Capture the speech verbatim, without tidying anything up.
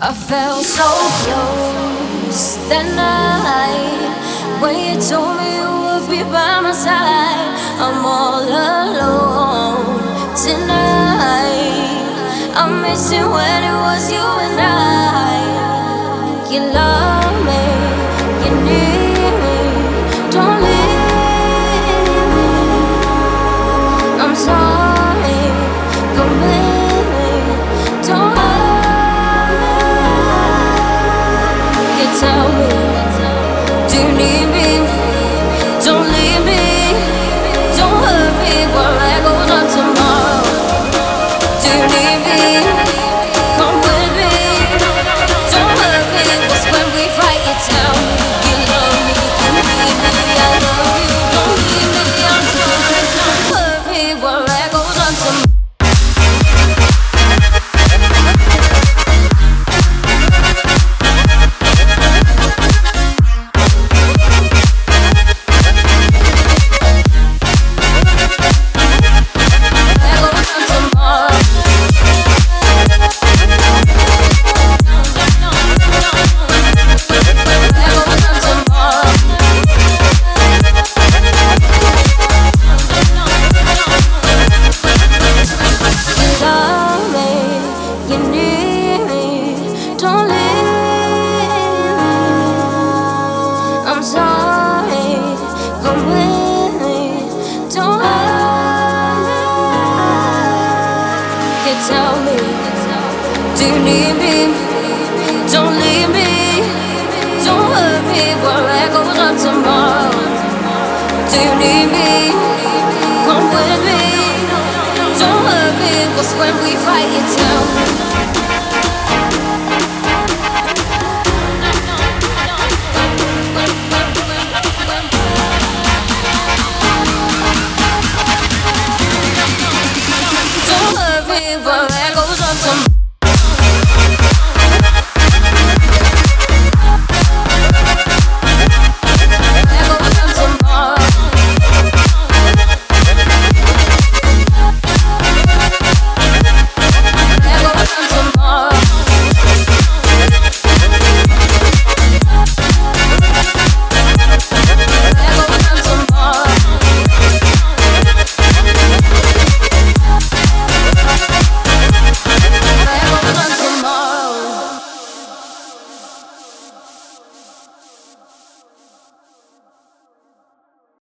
I felt so close that night when you told me you would be by my side. I'm all alone tonight. I'm missing when it was you and I. You love me, you need me, don't leave me. I'm sorry, come with me, don't hurt me. Tell me, do you need me? Don't leave me, don't hurt me while echoes of tomorrow. Do you need me? Come with me, don't hurt me, 'cause when we fight you tell me you love me, you need me, I love you. Don't leave me, I'm sorry, don't hurt me while echoes of tomorrow. Tell me, do you need me? Don't leave me, don't hurt me while echoes of tomorrow. Do you need me? Come with me, don't hurt me, 'cause when we fight you tell me.